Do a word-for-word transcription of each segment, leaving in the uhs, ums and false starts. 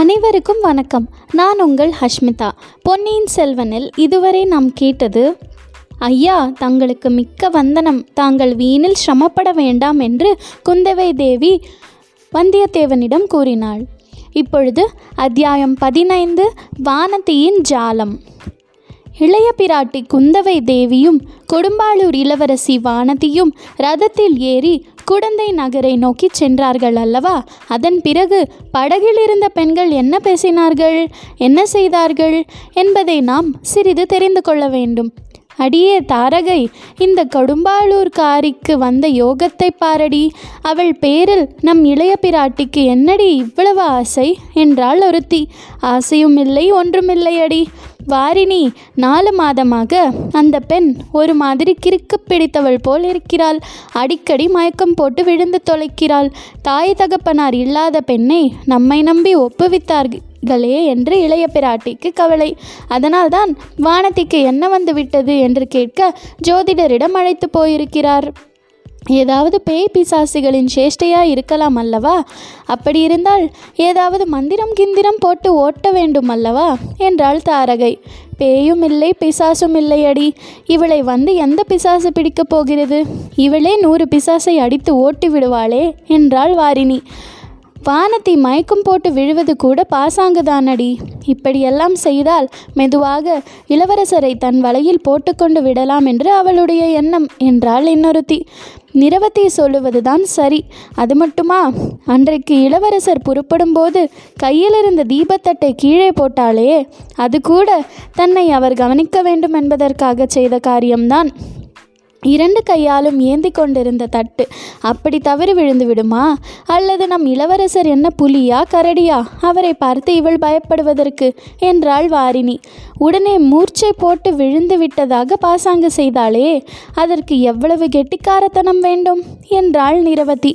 அனைவருக்கும் வணக்கம். நான் உங்கள் ஹஷ்மிதா. பொன்னியின் செல்வனில் இதுவரை நாம் கேட்டது, ஐயா தங்களுக்கு மிக்க வந்தனம், தாங்கள் வீணில் சிரமப்பட வேண்டாம் என்று குந்தவை தேவி வந்தியத்தேவனிடம் கூறினாள். இப்பொழுது அத்தியாயம் பதினைந்து, வானதியின் ஜாலம். இளைய பிராட்டி குந்தவை தேவியும் கொடும்பாளூர் இளவரசி வானதியும் ரதத்தில் ஏறி குடந்தை நகரை நோக்கி சென்றார்கள் அல்லவா? அதன் பிறகு படகில் இருந்த பெண்கள் என்ன பேசினார்கள், என்ன செய்தார்கள் என்பதை நாம் சிறிது தெரிந்து கொள்ள வேண்டும். அடியே தாரகை, இந்த கொடும்பாளூர்காரிக்கு வந்த யோகத்தை பாரடி. அவள் பேரில் நம் இளைய பிராட்டிக்கு என்னடி இவ்வளவு ஆசை என்றாள் ஒருத்தி. ஆசையும் இல்லை, ஒன்றுமில்லை அடி வாரினி. நாலு மாதமாக அந்த பெண் ஒரு மாதிரி கிறுக்கு பிடித்தவள் போல் இருக்கிறாள். அடிக்கடி மயக்கம் போட்டு விழுந்து தொலைக்கிறாள். தாய் தகப்பனார் இல்லாத பெண்ணை நம்மை நம்பி ஒப்புவித்தார்களே என்று இளைய பிராட்டிக்கு கவலை. அதனால்தான் வானதிக்கு என்ன வந்து விட்டது என்று கேட்க ஜோதிடரிடம் அழைத்து போயிருக்கிறார். ஏதாவது பேய் பிசாசுகளின் சேஷ்டையாக இருக்கலாம் அல்லவா? அப்படி இருந்தால் ஏதாவது மந்திரம் கிந்திரம் போட்டு ஓட்ட வேண்டும் அல்லவா என்றாள் தாரகை. பேயும் இல்லை, பிசாசும் இல்லை அடி. இவளை வந்து எந்த பிசாசு பிடிக்கப் போகிறது? இவளே நூறு பிசாசை அடித்து ஓட்டி விடுவாளே என்றாள் வாரினி. வானதி மயக்கம் போட்டு விழுவது கூட பாசாங்குதானடி. இப்படியெல்லாம் செய்தால் மெதுவாக இளவரசரை தன் வலையில் போட்டுக்கொண்டு விடலாம் என்று அவளுடைய எண்ணம் என்றாள் இன்னொருத்தி. நிரவதி சொல்லுவதுதான் சரி. அது மட்டுமா, அன்றைக்கு இளவரசர் புறப்படும் போது கையிலிருந்த தீபத்தட்டை கீழே போட்டாளே, அது கூட தன்னை அவர் கவனிக்க வேண்டும் என்பதற்காக செய்த காரியம்தான். இரண்டு கையாலும் ஏந்தி கொண்டிருந்த தட்டு அப்படி தவறி விழுந்து விடுமா? அல்லது நம் இளவரசர் என்ன புலியா கரடியா அவரை பார்த்து இவள் பயப்படுவதற்கு என்றாள் வாரினி. உடனே மூர்ச்சை போட்டு விழுந்து விட்டதாக பாசாங்கு செய்தாளே, அதற்கு எவ்வளவு கெட்டிக்காரத்தனம் வேண்டும் என்றாள் நிரவதி.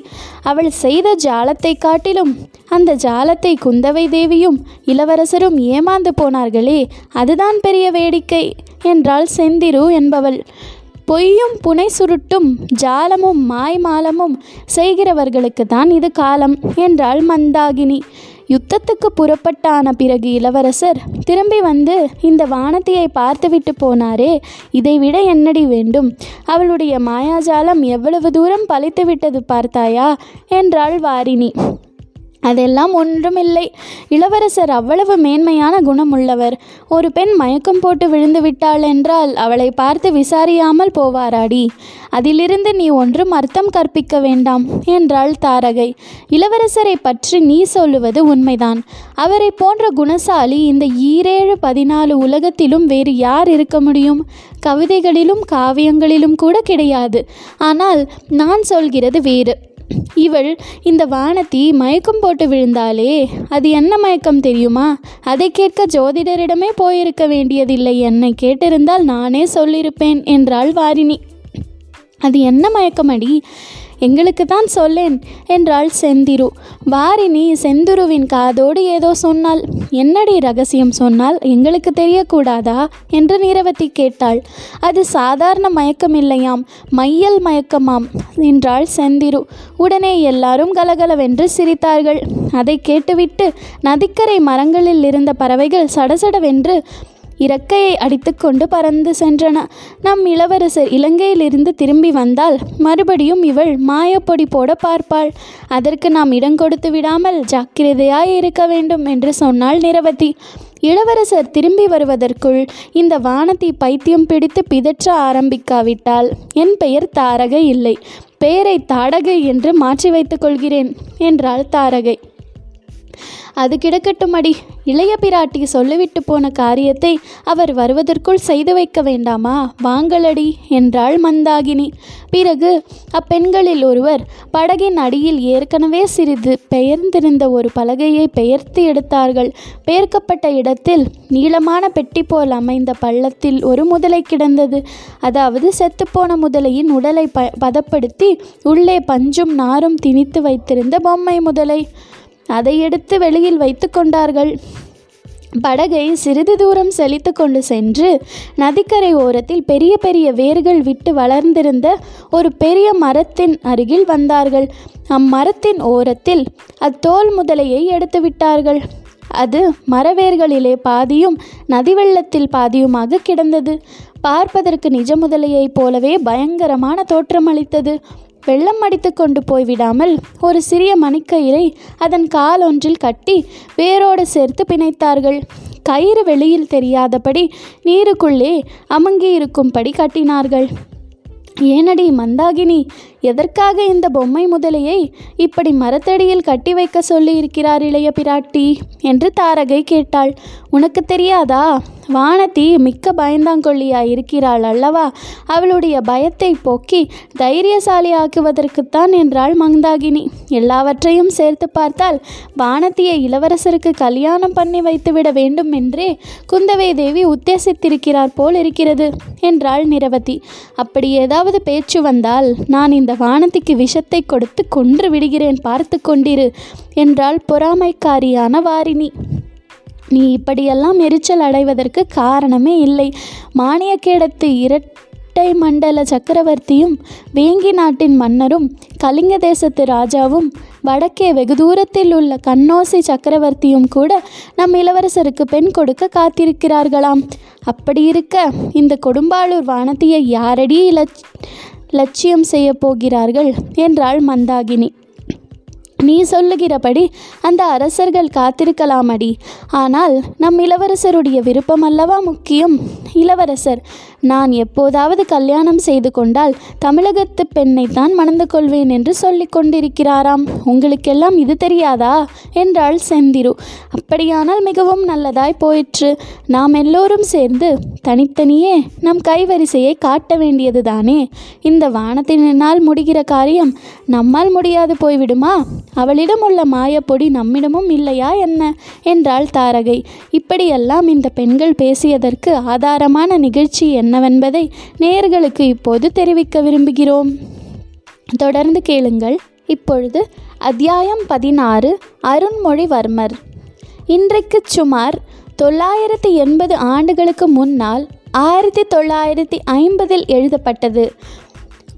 அவள் செய்த ஜாலத்தை காட்டிலும் அந்த ஜாலத்தை குந்தவை தேவியும் இளவரசரும் ஏமாந்து போனார்களே, அதுதான் பெரிய வேடிக்கை என்றாள் செந்திரு என்பவள். பொய்யும் புனை சுருட்டும் ஜாலமும் மாய்மாலமும் செய்கிறவர்களுக்கு தான் இது காலம் என்றாள் மந்தாகினி. யுத்தத்துக்கு புறப்பட்டான பிறகு இளவரசர் திரும்பி வந்து இந்த வானதியை பார்த்துவிட்டு போனாரே, இதைவிட என்னடி வேண்டும்? அவளுடைய மாயாஜாலம் எவ்வளவு தூரம் பழித்து விட்டது பார்த்தாயா என்றாள் வாரினி. அதெல்லாம் ஒன்றுமில்லை. இளவரசர் அவ்வளவு மேன்மையான குணமுள்ளவர். ஒரு பெண் மயக்கம் போட்டு விழுந்து விட்டாள் என்றால் அவளை பார்த்து விசாரியாமல் போவாராடி. அதிலிருந்து நீ ஒன்றும் அர்த்தம் கற்பிக்க வேண்டாம் என்றாள் தாரகை. இளவரசரை பற்றி நீ சொல்லுவது உண்மைதான். அவரை போன்ற குணசாலி இந்த ஈரேழு பதினாலு உலகத்திலும் வேறு யார் இருக்க முடியும்? கவிதைகளிலும் காவியங்களிலும் கூட கிடையாது. ஆனால் நான் சொல்கிறது வேறு. இவள் இந்த வானதி மயக்கம் போட்டு விழுந்தாளே, அது என்ன மயக்கம் தெரியுமா? அதை கேட்க ஜோதிடரிடமே போயிருக்க வேண்டியதில்லை. என்னை கேட்டிருந்தால் நானே சொல்லியிருப்பேன் என்றாள் வாரினி. அது என்ன மயக்கமடி? எங்களுக்கு தான் சொல்லேன் என்றாள் செந்திரு. வாரினி செந்துருவின் காதோடு ஏதோ சொன்னாள். என்னடி ரகசியம் சொன்னால் எங்களுக்கு தெரியக்கூடாதா என்று நிரவதி கேட்டாள். அது சாதாரண மயக்கம் இல்லையாம், மையல் மயக்கமாம் என்றாள் செந்திரு. உடனே எல்லாரும் கலகலவென்று சிரித்தார்கள். அதை கேட்டுவிட்டு நதிக்கரை மரங்களில் இருந்த பறவைகள் சடசடவென்று இறக்கையை அடித்து கொண்டு பறந்து சென்றன. நம் இளவரசர் இலங்கையிலிருந்து திரும்பி வந்தால் மறுபடியும் இவள் மாயப்பொடி போட பார்ப்பாள். அதற்கு நாம் இடம் கொடுத்து விடாமல் ஜாக்கிரதையாய் இருக்க வேண்டும் என்று சொன்னாள் நிரவதி. இளவரசர் திரும்பி வருவதற்குள் இந்த வானதி பைத்தியம் பிடித்து பிதற்ற ஆரம்பிக்காவிட்டால் என் பெயர் தாரகை இல்லை, பெயரை தாடகை என்று மாற்றி வைத்துக் கொள்கிறேன் என்றாள் தாரகை. அது கிடக்கட்டும் அடி. இளைய பிராட்டி சொல்லிவிட்டு போன காரியத்தை அவர் வருவதற்குள் செய்து வைக்க வேண்டாமா? வாங்களடி என்றாள் மந்தாகினி. பிறகு அப்பெண்களில் ஒருவர் படகின் அடியில் ஏற்கனவே சிறிது பெயர்ந்திருந்த ஒரு பலகையை பெயர்த்து எடுத்தார்கள். பெயர்க்கப்பட்ட இடத்தில் நீளமான பெட்டி போல் அமைந்த பள்ளத்தில் ஒரு முதலை கிடந்தது. அதாவது செத்துப்போன முதலையின் உடலை ப பதப்படுத்தி உள்ளே பஞ்சும் நாரும் திணித்து வைத்திருந்த பொம்மை முதலை. அதை எடுத்து வெளியில் வைத்து கொண்டார்கள். படகை சிறிது தூரம் செழித்து கொண்டு சென்று நதிக்கரை ஓரத்தில் பெரிய பெரிய வேர்கள் விட்டு வளர்ந்திருந்த ஒரு பெரிய மரத்தின் அருகில் வந்தார்கள். அம்மரத்தின் ஓரத்தில் அத்தோல் முதலையை எடுத்து விட்டார்கள். அது மரவேர்களிலே பாதியும் நதிவெள்ளத்தில் பாதியுமாக கிடந்தது. பார்ப்பதற்கு நிஜ முதலையைப் போலவே பயங்கரமான தோற்றமளித்தது. வெள்ளம் அடித்து கொண்டு போய்விடாமல் ஒரு சிறிய மணிக்கயிறை அதன் கால் ஒன்றில் கட்டி வேரோடு சேர்த்து பிணைத்தார்கள். கயிறு வெளியில் தெரியாதபடி நீருக்குள்ளே அமுங்கியிருக்கும்படி கட்டினார்கள். ஏனடி மந்தாகினி, எதற்காக இந்த பொம்மை முதலையை இப்படி மரத்தடியில் கட்டி வைக்க சொல்லியிருக்கிறார் இளைய பிராட்டி என்று தாரகை கேட்டாள். உனக்கு தெரியாதா, வானதி மிக்க பயந்தாங்கொள்ளியாய் இருக்கிறாள் அல்லவா, அவளுடைய பயத்தை போக்கி தைரியசாலியாக்குவதற்குத்தான் என்றாள் மந்தாகினி. எல்லாவற்றையும் சேர்த்து பார்த்தால் வானதியை இளவரசருக்கு கல்யாணம் பண்ணி வைத்துவிட வேண்டும் என்றே குந்தவை தேவி உத்தேசித்திருக்கிறார் போல் இருக்கிறது என்றாள் நிரவதி. அப்படி ஏதாவது பேச்சு வந்தால் நான் இந்த வானதிக்கு விஷத்தை கொடுத்து கொன்று விடுகிறேன், பார்த்து கொண்டிரு என்றாள் பொறாமைக்காரியான வாரிணி. நீ இப்படியெல்லாம் எரிச்சல் அடைவதற்கு காரணமே இல்லை. மானியக்கேடத்து இரட்டை மண்டல சக்கரவர்த்தியும் வேங்கி நாட்டின் மன்னரும் கலிங்க தேசத்து ராஜாவும் வடக்கே வெகு தூரத்தில் உள்ள கண்ணோசி சக்கரவர்த்தியும் கூட நம் இளவரசருக்கு பெண் கொடுக்க காத்திருக்கிறார்களாம். அப்படி இருக்க இந்த கொடும்பாளூர் வானதியை யாரடி இலச் லட்சியம் செய்ய போகிறார்கள் என்றாள் மந்தாகினி. நீ சொல்லுகிறபடி அந்த அரசர்கள் காத்திருக்கலாமடி, ஆனால் நம் இளவரசருடைய விருப்பம் அல்லவா முக்கியம். இளவரசர் நான் எப்போதாவது கல்யாணம் செய்து கொண்டால் தமிழகத்து பெண்ணைத்தான் மணந்து கொள்வேன் என்று சொல்லி கொண்டிருக்கிறாராம். உங்களுக்கெல்லாம் இது தெரியாதா என்றாள் செந்திரு. அப்படியானால் மிகவும் நல்லதாய் போயிற்று. நாம் எல்லோரும் சேர்ந்து தனித்தனியே நம் கைவரிசையை காட்ட வேண்டியதுதானே. இந்த வானத்தினால் முடிகிற காரியம் நம்மால் முடியாது போய்விடுமா? அவளிடம் உள்ள மாயப்பொடி நம்மிடமும் இல்லையா என்ன என்றாள் தாரகை. இப்படியெல்லாம் இந்த பெண்கள் பேசியதற்கு ஆதாரமான நிகழ்ச்சி என்னவென்பதை நேயர்களுக்கு இப்போது தெரிவிக்க விரும்புகிறோம். தொடர்ந்து கேளுங்கள். இப்பொழுது அத்தியாயம் பதினாறு, அருண்மொழிவர்மர். இன்றைக்கு சுமார் தொள்ளாயிரத்தி எண்பது ஆண்டுகளுக்கு முன்னால் ஆயிரத்தி தொள்ளாயிரத்தி ஐம்பதில் எழுதப்பட்டது.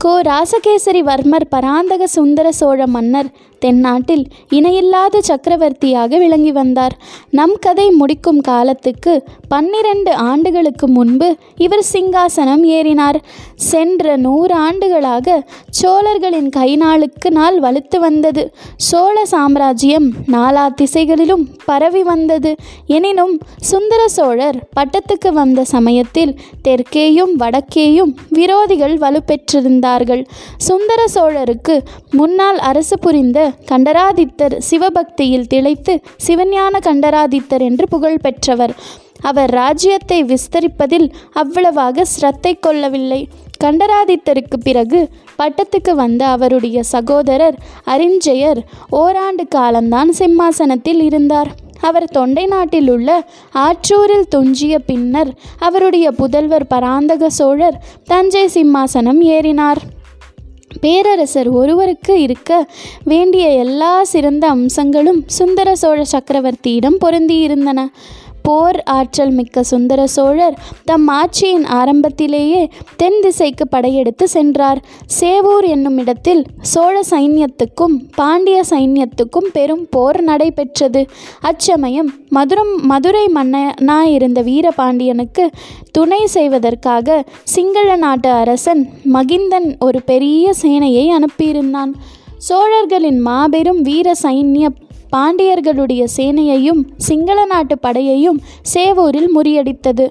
கோ ராசகேசரி வர்மர் பராந்தக சுந்தர சோழ மன்னர் தென்னாட்டில் இணையில்லாத சக்கரவர்த்தியாக விளங்கி வந்தார். நம் கதை முடிக்கும் காலத்துக்கு பன்னிரண்டு ஆண்டுகளுக்கு முன்பு இவர் சிங்காசனம் ஏறினார். சென்ற நூறு ஆண்டுகளாக சோழர்களின் கை நாளுக்கு நாள் வலுத்து வந்தது. சோழ சாம்ராஜ்யம் நாலா திசைகளிலும் பரவி வந்தது. எனினும் சுந்தர சோழர் பட்டத்துக்கு வந்த சமயத்தில் தெற்கேயும் வடக்கேயும் விரோதிகள் வலுப்பெற்றிருந்தார்கள். சுந்தர சோழருக்கு முன்னால் அரசு புரிந்த கண்டராதித்தர் சிவபக்தியில் திளைத்து சிவஞான கண்டராதித்தர் என்று புகழ் பெற்றவர். அவர் ராஜ்யத்தை விஸ்தரிப்பதில் அவ்வளவாக ஸ்ரத்தை கொள்ளவில்லை. கண்டராதித்தருக்கு பிறகு பட்டத்துக்கு வந்த அவருடைய சகோதரர் அரிஞ்சயர் ஓராண்டு காலம்தான் சிம்மாசனத்தில் இருந்தார். அவர் தொண்டை நாட்டில் உள்ள ஆற்றூரில் துஞ்சிய பின்னர் அவருடைய புதல்வர் பராந்தக சோழர் தஞ்சை சிம்மாசனம் ஏறினார். பேரரசர் ஒருவருக்கு இருக்க வேண்டிய எல்லா சிறந்த அம்சங்களும் சுந்தர சோழ சக்கரவர்த்தியிடம் பொருந்தியிருந்தன. போர் ஆற்றல் மிக்க சுந்தர சோழர் தம் ஆட்சியின் ஆரம்பத்திலேயே தென் திசைக்கு படையெடுத்து சென்றார். சேவூர் என்னும் இடத்தில் சோழ சைன்யத்துக்கும் பாண்டிய சைன்யத்துக்கும் பெரும் போர் நடைபெற்றது. அச்சமயம் மதுரம் மதுரை மன்னனாயிருந்த வீரபாண்டியனுக்கு துணை செய்வதற்காக சிங்கள நாட்டு அரசன் மகிந்தன் ஒரு பெரிய சேனையை அனுப்பியிருந்தான். சோழர்களின் மாபெரும் வீர சைன்ய பாண்டியர்களுடைய சேனையையும் சிங்கள நாட்டு படையையும் சேவூரில் முறியடித்தது.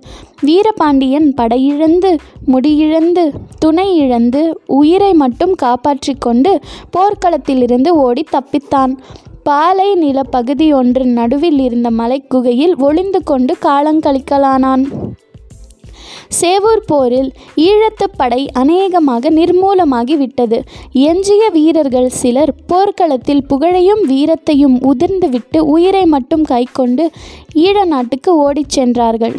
வீரபாண்டியன் படையிழந்து, முடியிழந்து, துணை இழந்து, உயிரை மட்டும் காப்பாற்றி கொண்டு போர்க்களத்திலிருந்து ஓடி தப்பித்தான். பாலை நிலப்பகுதி ஒன்றின் நடுவில் இருந்த மலைக்குகையில் ஒளிந்து கொண்டு காலங்கழிக்கலானான். சேவூர் போரில் ஈழத்து படை அநேகமாக நிர்மூலமாகி விட்டது. எஞ்சிய வீரர்கள் சிலர் போர்க்களத்தில் புகழையும் வீரத்தையும் உதிர்ந்துவிட்டு உயிரை மட்டும் கை கொண்டு ஈழ நாட்டுக்கு ஓடிச் சென்றார்கள்.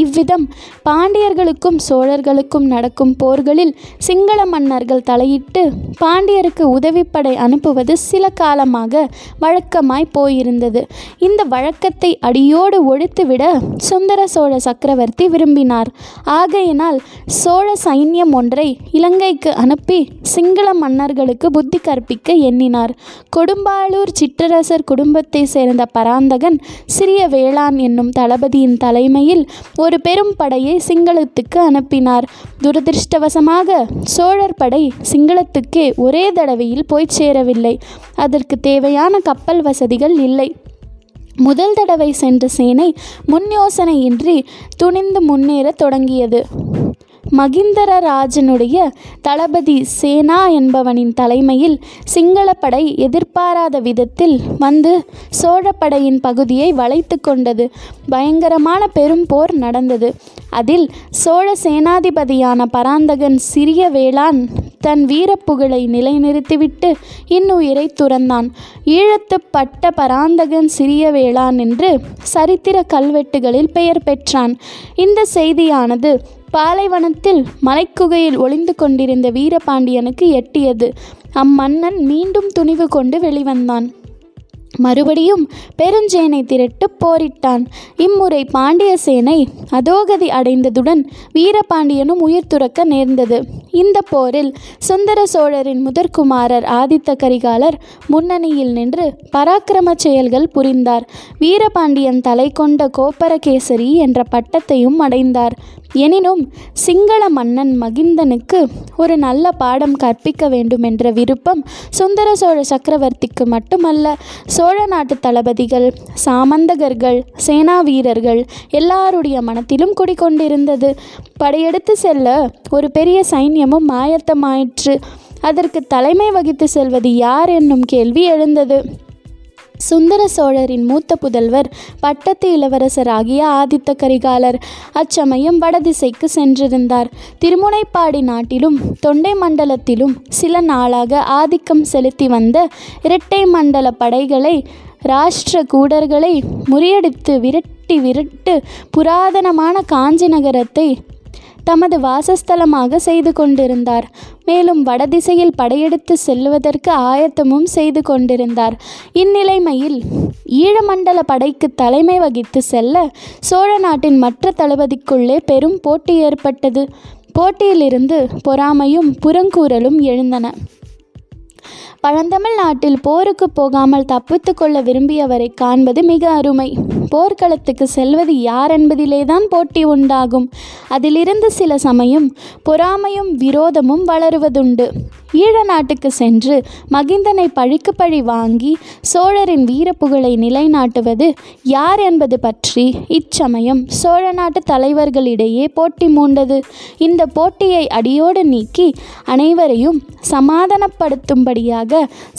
இவ்விதம் பாண்டியர்களுக்கும் சோழர்களுக்கும் நடக்கும் போர்களில் சிங்கள மன்னர்கள் தலையிட்டு பாண்டியருக்கு உதவிப்படை அனுப்புவது சில காலமாக வழக்கமாய் போயிருந்தது. இந்த வழக்கத்தை அடியோடு ஒழித்துவிட சுந்தர சோழ சக்கரவர்த்தி விரும்பினார். ஆகையினால் சோழ சைன்யம் ஒன்றை இலங்கைக்கு அனுப்பி சிங்கள மன்னர்களுக்கு புத்தி கற்பிக்க எண்ணினார். கொடும்பாளூர் சிற்றரசர் குடும்பத்தை சேர்ந்த பராந்தகன் சிறிய வேளான் என்னும் தளபதியின் தலைமையில் ஒரு பெரும் படையை சிங்களத்துக்கு அனுப்பினார். துரதிருஷ்டவசமாக சோழர் படை சிங்களத்துக்கே ஒரே தடவையில் போய் சேரவில்லை. அதற்கு தேவையான கப்பல் வசதிகள் இல்லை. முதல் தடவை சென்ற சேனை முன் யோசனையின்றி துணிந்து முன்னேற தொடங்கியது. மகிந்தரராஜனுடைய தளபதி சேனா என்பவனின் தலைமையில் சிங்களப்படை எதிர்பாராத விதத்தில் வந்து சோழப்படையின் பகுதியை வளைத்து கொண்டது. பயங்கரமான பெரும் போர் நடந்தது. அதில் சோழ சேனாதிபதியான பராந்தகன் சிறிய வேளான் தன் வீரப்புகழை நிலைநிறுத்திவிட்டு இன்னுயிரை துறந்தான். ஈழத்து பட்ட பராந்தகன் சிறிய வேளான் என்று சரித்திர கல்வெட்டுகளில் பெயர் பெற்றான். இந்த செய்தியானது பாலைவனத்தில் மலைக்குகையில் ஒளிந்து கொண்டிருந்த வீரபாண்டியனுக்கு எட்டியது. அம்மன்னன் மீண்டும் துணிவு கொண்டு வெளிவந்தான். மறுபடியும் பெருஞ்சேனை திரட்டு போரிட்டான். இம்முறை பாண்டிய சேனை அதோகதி அடைந்ததுடன் வீரபாண்டியனும் உயிர் துறக்க நேர்ந்தது. இந்த போரில் சுந்தர சோழரின் முதற்குமாரர் ஆதித்த கரிகாலர் முன்னணியில் நின்று பராக்கிரம செயல்கள் புரிந்தார். வீரபாண்டியன் தலை கொண்ட கோப்பரகேசரி என்ற பட்டத்தையும் அடைந்தார். எனினும் சிங்கள மன்னன் மகிந்தனுக்கு ஒரு நல்ல பாடம் கற்பிக்க வேண்டும் என்ற விருப்பம் சுந்தர சோழ சக்கரவர்த்திக்கு மட்டுமல்ல, சோழ நாட்டு தளபதிகள், சாமந்தகர்கள், சேனா வீரர்கள் எல்லாருடைய மனத்திலும் குடிகொண்டிருந்தது. படையெடுத்து செல்ல ஒரு பெரிய சைன்யமும் ஆயத்தமாயிற்று. அதற்கு தலைமை வகித்து செல்வது யார் என்னும் கேள்வி எழுந்தது. சுந்தர சோழரின் மூத்த புதல்வர் பட்டத்து இளவரசர் ஆகிய ஆதித்த கரிகாலர் அச்சமயம் வடதிசைக்கு சென்றிருந்தார். திருமுனைப்பாடி நாட்டிலும் தொண்டை மண்டலத்திலும் சில நாளாக ஆதிக்கம் செலுத்தி வந்த இரட்டை மண்டல படைகளை, ராஷ்டிர கூடர்களை முறியடித்து விரட்டி விரட்டு புராதனமான காஞ்சி நகரத்தை தமது வாசஸ்தலமாக செய்து கொண்டிருந்தார். மேலும் வடதிசையில் படையெடுத்து செல்வதற்கு ஆயத்தமும் செய்து கொண்டிருந்தார். இந்நிலைமையில் ஈழமண்டல படைக்கு தலைமை வகித்து செல்ல சோழ நாட்டின் மற்ற தளபதிக்குள்ளே பெரும் போட்டி ஏற்பட்டது. போட்டியிலிருந்து பொறாமையும் புறங்கூறலும் எழுந்தன. பழந்தமிழ் நாட்டில் போருக்கு போகாமல் தப்பித்து கொள்ள விரும்பியவரை காண்பது மிக அருமை. போர்க்களத்துக்கு செல்வது யார் என்பதிலேதான் போட்டி உண்டாகும். அதிலிருந்து சில சமயம் பொறாமையும் விரோதமும் வளருவதுண்டு. ஈழ நாட்டுக்கு சென்று மகிந்தனை பழிக்கு பழி வாங்கி சோழரின் வீரப்புகழை நிலைநாட்டுவது யார் என்பது பற்றி இச்சமயம் சோழ நாட்டு தலைவர்களிடையே போட்டி மூண்டது. இந்த போட்டியை அடியோடு நீக்கி அனைவரையும் சமாதானப்படுத்தும்படியாக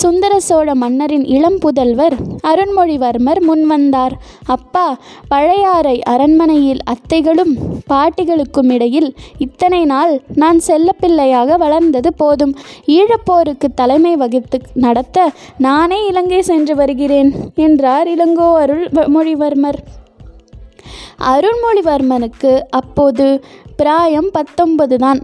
சுந்தர சோழ மன்னரின் இளம் புதல்வர் அருண்மொழிவர்மர் முன்வந்தார். அப்பா பழையாறை அரண்மனையில் அத்தைகளும் பாட்டிகளுக்கும் இடையில் இத்தனை நாள் நான் செல்லப்பிள்ளையாக வளர்ந்தது போதும். ஈழப்போருக்கு தலைமை வகித்து நடத்த நானே இலங்கை சென்று வருகிறேன் என்றார் இளங்கோ அருள்மொழிவர்மர். அருண்மொழிவர்மனுக்கு அப்போது பிராயம் பத்தொன்பது தான்.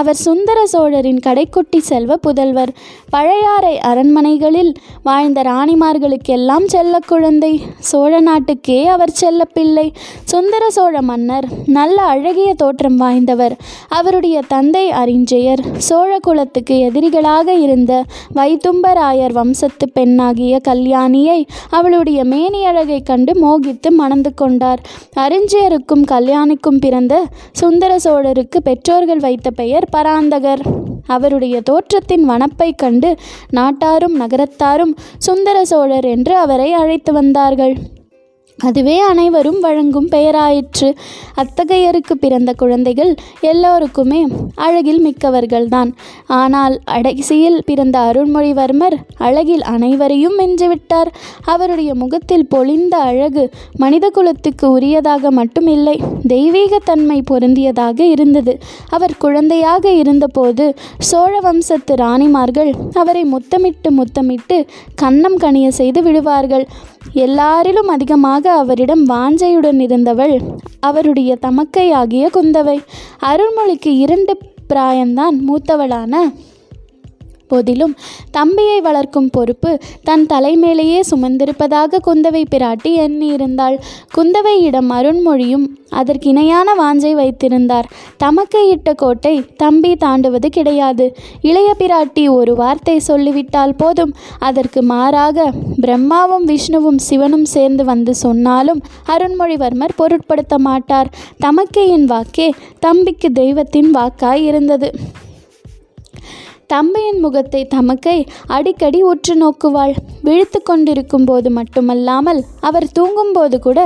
அவர் சுந்தர சோழரின் கடைக்குட்டி செல்வ புதல்வர். பழையாறை அரண்மனைகளில் வாழ்ந்த ராணிமார்களுக்கெல்லாம் செல்ல குழந்தை. சோழ நாட்டுக்கே அவர் செல்ல பிள்ளை. சுந்தர சோழ மன்னர் நல்ல அழகிய தோற்றம் வாய்ந்தவர். அவருடைய தந்தை அறிஞ்செயர் சோழ குலத்துக்கு எதிரிகளாக இருந்த வைதும்பராயர் வம்சத்து பெண்ணாகிய கல்யாணியை அவளுடைய மேனியழகை கண்டு மோகித்து மணந்து கொண்டார். அறிஞ்செயருக்கும் கல்யாணிக்கும் பிறந்த சுந்தர சோழருக்கு பெற்றோர்கள் வைத்த பெயர் பராந்தகர். அவருடைய தோற்றத்தின் வனப்பை கண்டு நாட்டாரும் நகரத்தாரும் சுந்தர சோழர் என்று அவரை அழைத்து வந்தார்கள். அதுவே அனைவரும் வழங்கும் பெயராயிற்று. அத்தகையருக்கு பிறந்த குழந்தைகள் எல்லோருக்குமே அழகில் மிக்கவர்கள்தான். ஆனால் அடைசியில் பிறந்த அருண்மொழிவர்மர் அழகில் அனைவரையும் மிஞ்சிவிட்டார். அவருடைய முகத்தில் பொலிந்த அழகு மனித குலத்துக்கு உரியதாக மட்டுமில்லை, தெய்வீக தன்மை பொருந்தியதாக இருந்தது. அவர் குழந்தையாக இருந்தபோது சோழ வம்சத்து ராணிமார்கள் அவரை முத்தமிட்டு முத்தமிட்டு கன்னம் கனிய செய்து விடுவார்கள். எல்லாரிலும் அதிகமாக அவரிடம் வாஞ்சையுடன் இருந்தவள் அவருடைய தமக்கையாகிய குந்தவை. அருள்மொழிக்கு இரண்டு பிராயந்தான் மூத்தவளான போதிலும் தம்பியை வளர்க்கும் பொறுப்பு தன் தலைமேலேயே சுமந்திருப்பதாக குந்தவை பிராட்டி எண்ணியிருந்தாள். குந்தவையிடம் அருண்மொழியும் அதற்கிணையான வாஞ்சை வைத்திருந்தார். தமக்கு இட்ட கோட்டை தம்பி தாண்டுவது கிடையாது. இளைய பிராட்டி ஒரு வார்த்தை சொல்லிவிட்டால் போதும், அதற்கு மாறாக பிரம்மாவும் விஷ்ணுவும் சிவனும் சேர்ந்து வந்து சொன்னாலும் அருண்மொழிவர்மர் பொருட்படுத்த மாட்டார். தமக்கையின் வாக்கே தம்பிக்கு தெய்வத்தின் வாக்காய் இருந்தது. தம்பியின் முகத்தை தமக்கை அடிக்கடி உற்று நோக்குவாள். விழித்து கொண்டிருக்கும் போது மட்டுமல்லாமல் அவர் தூங்கும்போது கூட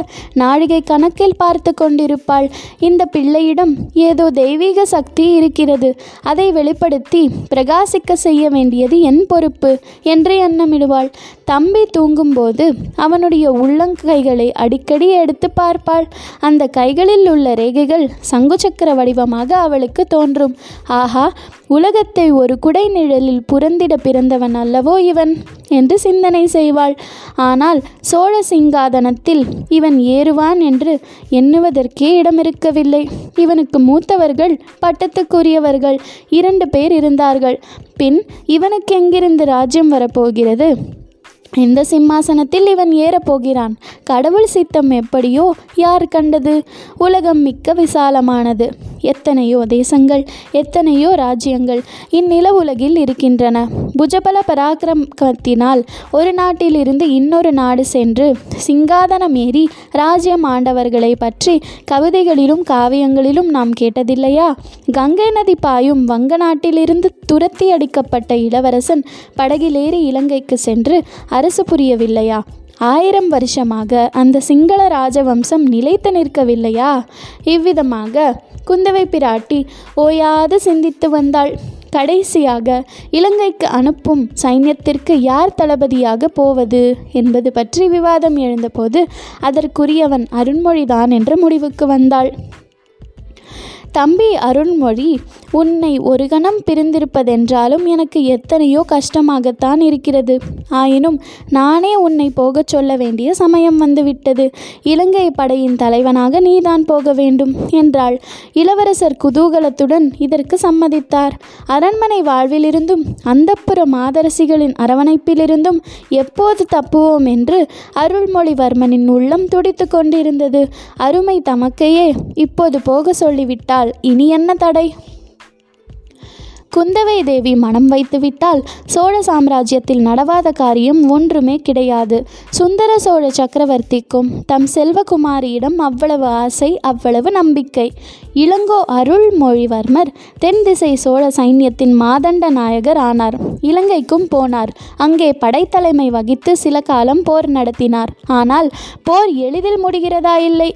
நாழிகை கணக்கில் பார்த்து கொண்டிருப்பாள். இந்த பிள்ளையிடம் ஏதோ தெய்வீக சக்தி இருக்கிறது, அதை வெளிப்படுத்தி பிரகாசிக்க செய்ய வேண்டியது என் பொறுப்பு என்று எண்ணமிடுவாள். தம்பி தூங்கும்போது அவனுடைய உள்ளங்கைகளை அடிக்கடி எடுத்து பார்ப்பாள். அந்த கைகளில் உள்ள ரேகைகள் சங்குச்சக்கர வடிவமாக அவளுக்கு தோன்றும். ஆஹா, உலகத்தை ஒரு குடை நிழலில் புரந்திட பிறந்தவன் அல்லவோ இவன் என்று சிந்தனை செய்வாள். ஆனால் சோழ சிங்காதனத்தில் இவன் ஏறுவான் என்று எண்ணுவதற்கே இடமிருக்கவில்லை. இவனுக்கு மூத்தவர்கள் பட்டத்துக்குரியவர்கள் இரண்டு பேர் இருந்தார்கள். பின் இவனுக்கு எங்கிருந்து ராஜ்யம் வரப்போகிறது? இந்த சிம்மாசனத்தில் இவன் ஏறப்போகிறான். கடவுள் சித்தம் எப்படியோ யார் கண்டது? உலகம் மிக்க விசாலமானது. எத்தனையோ தேசங்கள், எத்தனையோ ராஜ்யங்கள் இந்நில உலகில் இருக்கின்றன. புஜபல பராக்கிரமத்தினால் ஒரு நாட்டிலிருந்து இன்னொரு நாடு சென்று சிங்காதனம் ஏறி ராஜ்யம் ஆண்டவர்களை பற்றி கவிதைகளிலும் காவியங்களிலும் நாம் கேட்டதில்லையா? கங்கை நதி பாயும் வங்க நாட்டிலிருந்து துரத்தி அடிக்கப்பட்ட இளவரசன் படகிலேறி இலங்கைக்கு சென்று அரசு புரியவில்லையா? ஆயிரம் வருஷமாக அந்த சிங்கள ராஜவம்சம் நிலைத்து நிற்கவில்லையா? இவ்விதமாக குந்தவை பிராட்டி ஓயாது சிந்தித்து வந்தாள். கடைசியாக இலங்கைக்கு அனுப்பும் சைன்யத்திற்கு யார் தளபதியாக போவது என்பது பற்றி விவாதம் எழுந்தபோது அதற்குரியவன் அருண்மொழிதான் என்று முடிவுக்கு வந்தாள். தம்பி அருண்மொழி, உன்னை ஒரு கணம் பிரிந்திருப்பதென்றாலும் எனக்கு எத்தனையோ கஷ்டமாகத்தான் இருக்கிறது. ஆயினும் நானே உன்னை போகச் சொல்ல வேண்டிய சமயம் வந்துவிட்டது. இலங்கை படையின் தலைவனாக நீதான் போக வேண்டும் என்றாள். இளவரசர் குதூகலத்துடன் இதற்கு சம்மதித்தார். அரண்மனை வாழ்விலிருந்தும் அந்தப்புற மாதரசிகளின் அரவணைப்பிலிருந்தும் எப்போது தப்புவோம் என்று அருள்மொழிவர்மனின் உள்ளம் துடித்து கொண்டிருந்தது. அருமை தமக்கையே இப்போது போக சொல்லிவிட்டாள், இனி என்ன தடை? குந்தவை தேவி மனம் வைத்துவிட்டால் சோழ சாம்ராஜ்யத்தில் நடவாத காரியம் ஒன்றுமே கிடையாது. சுந்தர சோழ சக்கரவர்த்திக்கும் தம் செல்வகுமாரியிடம் அவ்வளவு ஆசை, அவ்வளவு நம்பிக்கை. இளங்கோ அருள்மொழிவர்மர் தென் திசை சோழ சைன்யத்தின் மாதண்ட நாயகர் ஆனார். இலங்கைக்கும் போனார். அங்கே படைத்தலைமை வகித்து சில காலம் போர் நடத்தினார். ஆனால் போர் எளிதில் முடிகிறதா? இல்லை.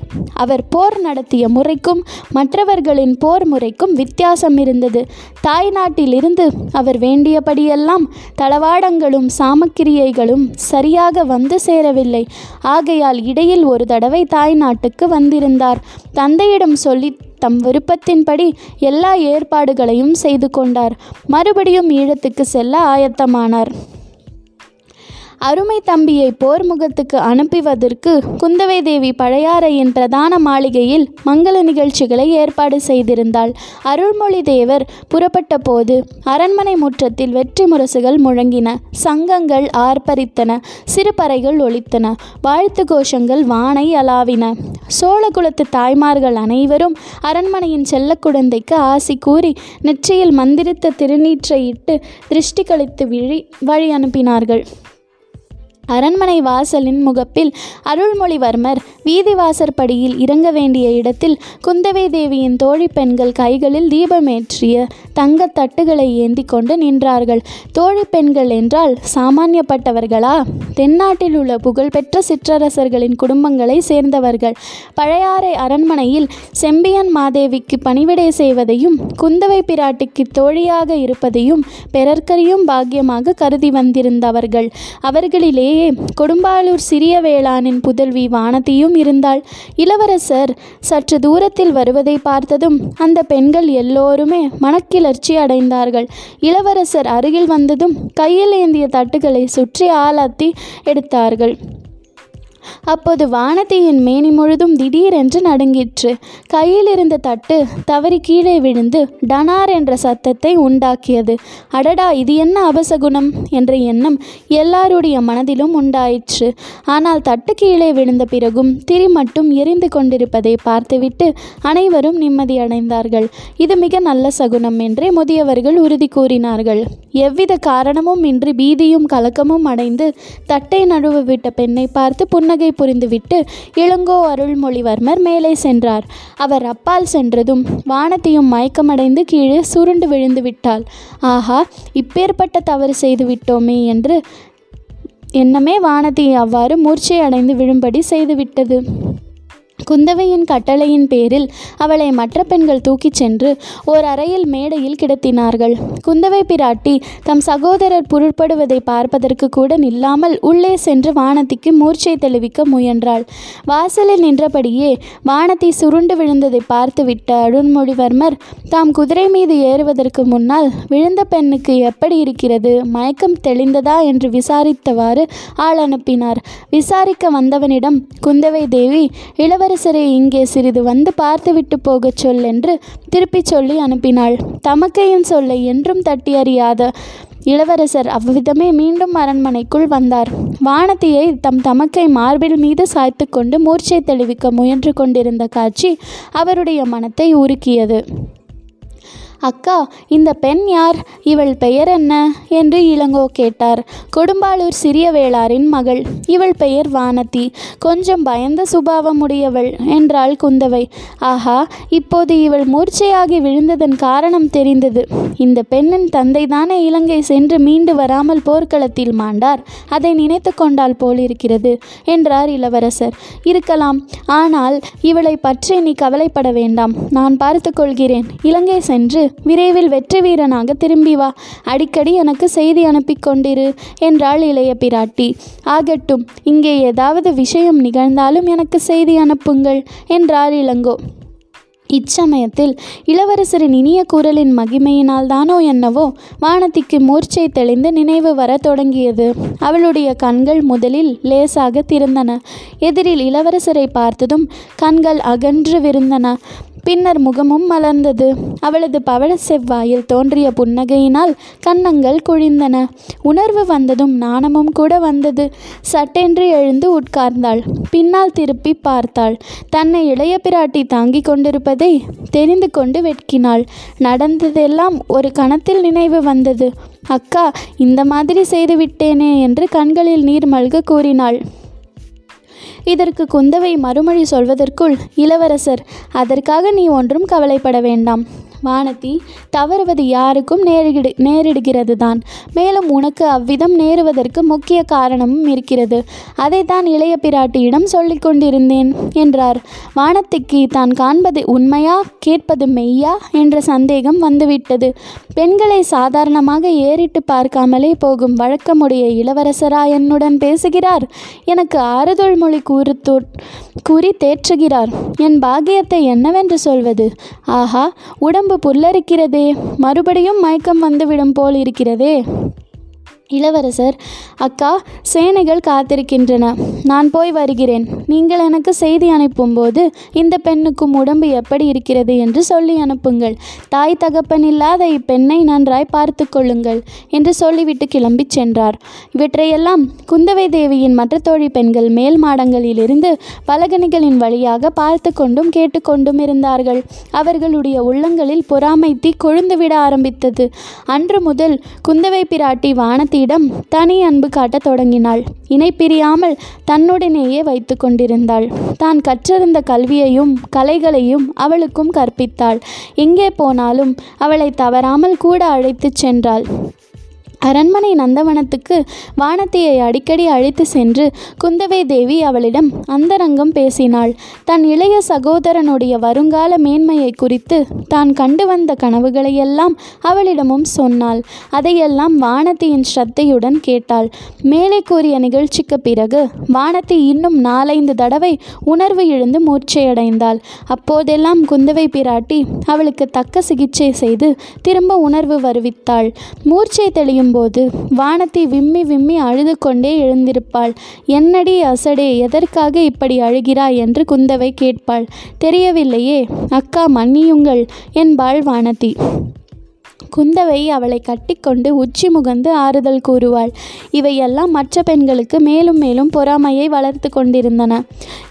அவர் போர் நடத்திய முறைக்கும் மற்றவர்களின் போர் முறைக்கும் வித்தியாசம் இருந்தது. தாய்நாட்டு ிலிருந்து அவர் வேண்டியபடியெல்லாம் தளவாடங்களும் சாமக்கிரியைகளும் சரியாக வந்து சேரவில்லை. ஆகையால் இடையில் ஒரு தடவை தாய்நாட்டுக்கு வந்திருந்தார். தந்தையிடம் சொல்லி தம் விருப்பத்தின்படி எல்லா ஏற்பாடுகளையும் செய்து கொண்டார். மறுபடியும் ஈழத்துக்கு செல்ல ஆயத்தமானார். அருமை தம்பியை போர்முகத்துக்கு அனுப்புவதற்கு குந்தவை தேவி பழையாறையின் பிரதான மாளிகையில் மங்கள நிகழ்ச்சிகளை ஏற்பாடு செய்திருந்தாள். அருள்மொழி தேவர் புறப்பட்ட போது அரண்மனை முற்றத்தில் வெற்றி முரசுகள் முழங்கின. சங்கங்கள் ஆர்ப்பரித்தன. சிறுபறைகள் ஒலித்தன. வாழ்த்து கோஷங்கள் வானை அலாவின. சோழகுலத்து தாய்மார்கள் அனைவரும் அரண்மனையின் செல்ல குழந்தைக்கு ஆசி கூறி நெற்றியில் மந்திரித்த திருநீற்றை இட்டு திருஷ்டி கழித்து விழி வழி அனுப்பினார்கள். அரண்மனை வாசலின் முகப்பில் அருள்மொழிவர்மர் வீதி வாசற்படியில் இறங்க வேண்டிய இடத்தில் குந்தவை தேவியின் தோழி பெண்கள் கைகளில் தீபமேற்றிய தங்கத் தட்டுகளை ஏந்தி கொண்டு நின்றார்கள். தோழி பெண்கள் என்றால் சாமானியப்பட்டவர்களா? தென்னாட்டில் உள்ள புகழ்பெற்ற சிற்றரசர்களின் குடும்பங்களை சேர்ந்தவர்கள். பழையாறை அரண்மனையில் செம்பியன் மாதேவிக்கு பணிவிடை செய்வதையும் குந்தவை பிராட்டிக்கு தோழியாக இருப்பதையும் பிறர்க்கரியும் பாக்கியமாக கருதி வந்திருந்தவர்கள். அவர்களிலே கொடும்பாலூர் சிறிய வேளானின் புதல்வி வானதியும் இருந்தாள். இளவரசர் சற்று தூரத்தில் வருவதை பார்த்ததும் அந்த பெண்கள் எல்லோருமே மனக்கிளர்ச்சி அடைந்தார்கள். இளவரசர் அருகில் வந்ததும் கையில் ஏந்திய தட்டுகளை சுற்றி ஆளாத்தி எடுத்தார்கள். அப்போது வானதியின் மேனி முழுதும் திடீரென்று நடுங்கிற்று. கையில் இருந்த தட்டு தவறி கீழே விழுந்து டனார் என்ற சத்தத்தை உண்டாக்கியது. அடடா, இது என்ன அபசகுணம் என்ற எண்ணம் எல்லாருடைய மனதிலும் உண்டாயிற்று. ஆனால் தட்டு கீழே விழுந்த பிறகும் திரி மட்டும் எரிந்து கொண்டிருப்பதை பார்த்துவிட்டு அனைவரும் நிம்மதியடைந்தார்கள். இது மிக நல்ல சகுனம் என்றே முதியவர்கள் உறுதி கூறினார்கள். எவ்வித காரணமும் இன்றி பீதியும் கலக்கமும் அடைந்து தட்டை நழுவ விட்ட பெண்ணை பார்த்து புன்னகை புரிந்துவிட்டு இளங்கோ அருள்மொழிவர்மர் மேலே சென்றார். அவர் அப்பால் சென்றதும் வானதியும் மயக்கமடைந்து கீழே சுருண்டு விழுந்து விட்டாள். ஆஹா, இப்பேற்பட்ட தவறு செய்து விட்டோமே என்று எண்ணமே வானதியை அவ்வாறு மூர்ச்சையடைந்து விழும்படி செய்துவிட்டது. குந்தவையின் கட்டளையின் பேரில் அவளை மற்ற பெண்கள் தூக்கிச் சென்று ஓர் அறையில் மேடையில் கிடத்தினார்கள். குந்தவை பிராட்டி தம் சகோதரர் பொருட்படுவதை பார்ப்பதற்கு கூட நில்லாமல் உள்ளே சென்று வானதிக்கு மூர்ச்சை தெளிவிக்க முயன்றாள். வாசலில் நின்றபடியே வானதி சுருண்டு விழுந்ததை பார்த்துவிட்ட அருள்மொழிவர்மர் தாம் குதிரை மீது ஏறுவதற்கு முன்னால் விழுந்த பெண்ணுக்கு எப்படி இருக்கிறது, மயக்கம் தெளிந்ததா என்று விசாரித்தவாறு ஆள் அனுப்பினார். விசாரிக்க வந்தவனிடம் குந்தவை தேவி, இளவர அரசரை இங்கே சிறிது வந்து பார்த்துவிட்டு போகச் சொல் என்று திருப்பிச் சொல்லி அனுப்பினாள். தமக்கையின் சொல்லை என்றும் தட்டி அறியாத இளவரசர் அவ்விதமே மீண்டும் அரண்மனைக்குள் வந்தார். வானதியை தம் தமக்கை மார்பில் மீது சாய்த்து கொண்டு மூர்ச்சை தெளிவிக்க முயன்று கொண்டிருந்த காட்சி அவருடைய மனத்தை உருக்கியது. அக்கா, இந்த பெண் யார், இவள் பெயர் என்ன என்று இளங்கோ கேட்டார். கொடும்பாளூர் சிறிய வேளாரின் மகள், இவள் பெயர் வானதி, கொஞ்சம் பயந்த சுபாவமுடையவள் என்றாள் குந்தவை. ஆஹா, இப்போது இவள் மூர்ச்சையாகி விழுந்ததன் காரணம் தெரிந்தது. இந்த பெண்ணின் தந்தைதானே இலங்கை சென்று மீண்டு வராமல் போர்க்களத்தில் மாண்டார், அதை நினைத்து கொண்டால் போலிருக்கிறது என்றார் இளவரசர். இருக்கலாம், ஆனால் இவளை பற்றி நீ கவலைப்பட வேண்டாம், நான் பார்த்து கொள்கிறேன். இலங்கை சென்று விரைவில் வெற்றி வீரனாக திரும்பி வா, அடிக்கடி எனக்கு செய்தி அனுப்பி கொண்டிரு என்றாள் இளைய பிராட்டி. ஆகட்டும், இங்கே ஏதாவது விஷயம் நிகழ்ந்தாலும் எனக்கு செய்தி அனுப்புங்கள் என்றார் இளங்கோ. இச்சமயத்தில் இளவரசரின் இனிய குரலின் மகிமையினால் தானோ என்னவோ வானதிக்கு மூர்ச்சை தெளிந்து நினைவு வர தொடங்கியது. அவளுடைய கண்கள் முதலில் லேசாக திறந்தன. எதிரில் இளவரசரை பார்த்ததும் கண்கள் அகன்று விருந்தன. பின்னர் முகமும் மலர்ந்தது. அவளது பவழ செவ்வாயில் தோன்றிய புன்னகையினால் கன்னங்கள் குழிந்தன. உணர்வு வந்ததும் நாணமும் கூட வந்தது. சட்டென்று எழுந்து உட்கார்ந்தாள். பின்னால் திருப்பி பார்த்தாள். தன்னை இளைய பிராட்டி தாங்கி கொண்டிருப்பதை தெரிந்து கொண்டு வெட்கினாள். நடந்ததெல்லாம் ஒரு கணத்தில் நினைவு வந்தது. அக்கா, இந்த மாதிரி செய்துவிட்டேனே என்று கண்களில் நீர் மல்க கூறினாள். இதற்கு குந்தவை மறுமொழி சொல்வதற்குள் இளவரசர், அதற்காக நீ ஒன்றும் கவலைப்பட வேண்டாம் வானதி, தவறுவது யாருக்கும் நேரிடு நேரிடுகிறது தான். மேலும் உனக்கு அவ்விதம் நேருவதற்கு முக்கிய காரணமும் இருக்கிறது. அதை தான் இளைய பிராட்டியிடம் சொல்லி கொண்டிருந்தேன் என்றார். வானதிக்கு தான் காண்பது உண்மையா கேட்பது மெய்யா என்ற சந்தேகம் வந்துவிட்டது. பெண்களை சாதாரணமாக ஏறிட்டு பார்க்காமலே போகும் வழக்கமுடைய இளவரசரா என்னுடன் பேசுகிறார், எனக்கு ஆறுதல் மொழி கூறு கூறி தேற்றுகிறார், என் பாக்கியத்தை என்னவென்று சொல்வது? ஆஹா, உடம்பு புல்லரிக்கிறதே, மறுபடியும் மயக்கம் வந்துவிடும் போல் இருக்கிறதே. இளவரசர், அக்கா, சேனைகள் காத்திருக்கின்றன, நான் போய் வருகிறேன். நீங்கள் எனக்கு செய்தி அனுப்பும்போது இந்த பெண்ணுக்கும் உடம்பு எப்படி இருக்கிறது என்று சொல்லி அனுப்புங்கள். தாய் தகப்பன் இல்லாத இப்பெண்ணை நன்றாய் பார்த்து கொள்ளுங்கள் என்று சொல்லிவிட்டு கிளம்பி சென்றார். இவற்றையெல்லாம் குந்தவை தேவியின் மற்ற தோழி பெண்கள் மேல் மாடங்களிலிருந்து பலகணிகளின் வழியாக பார்த்து கொண்டும் கேட்டுக்கொண்டும் இருந்தார்கள். அவர்களுடைய உள்ளங்களில் பொறாமை தீ கொழுந்துவிட ஆரம்பித்தது. அன்று முதல் குந்தவை பிராட்டி வானதி இடம் தனி அன்பு காட்டத் தொடங்கினாள். இணை பிரியாமல் தன்னுடனேயே வைத்து கொண்டிருந்தாள். தான் கற்றிருந்த கல்வியையும் கலைகளையும் அவளுக்கும் கற்பித்தாள். எங்கே போனாலும் அவளை தவறாமல் கூட அழைத்துச் சென்றாள். அரண்மனை நந்தவனத்துக்கு வானதியை அடிக்கடி அழைத்து சென்று குந்தவை தேவி அவளிடம் அந்தரங்கம் பேசினாள். தன் இளைய சகோதரனுடைய வருங்கால மேன்மையை குறித்து தான் கண்டு வந்த கனவுகளையெல்லாம் அவளிடமும் சொன்னாள். அதையெல்லாம் வானதியின் ஸ்ரத்தையுடன் கேட்டாள். மேலே கூறிய நிகழ்ச்சிக்கு பிறகு வானதி இன்னும் நாலைந்து தடவை உணர்வு இழந்து மூர்ச்சையடைந்தாள். அப்போதெல்லாம் குந்தவை பிராட்டி அவளுக்கு தக்க சிகிச்சை செய்து திரும்ப உணர்வு வருவித்தாள். மூர்ச்சை தெளியும் போது வானத்தை விம்மி விம்மி அழுது கொண்டே எழுந்திருப்பாள். என்னடி அசடே, எதற்காக இப்படி அழுகிறாய் என்று குந்தவை கேட்பாள். தெரியவில்லையே அக்கா, மன்னியுங்கள் என்பாள் வானதி. குந்தவை அவளை கட்டிக்கொண்டு உச்சி முகந்து ஆறுதல் கூறுவாள். இவையெல்லாம் மற்ற பெண்களுக்கு மேலும் மேலும் பொறாமையை வளர்த்து கொண்டிருந்தன.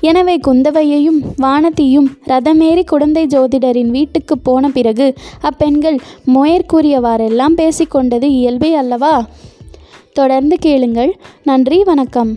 எனவே குந்தவையையும் வானதியும் ரதமேறி குடந்தை ஜோதிடரின் வீட்டுக்கு போன பிறகு அப்பெண்கள் மோயர்கூறியவாறெல்லாம் பேசிக்கொண்டது இயல்பே அல்லவா? தொடர்ந்து கேளுங்கள். நன்றி, வணக்கம்.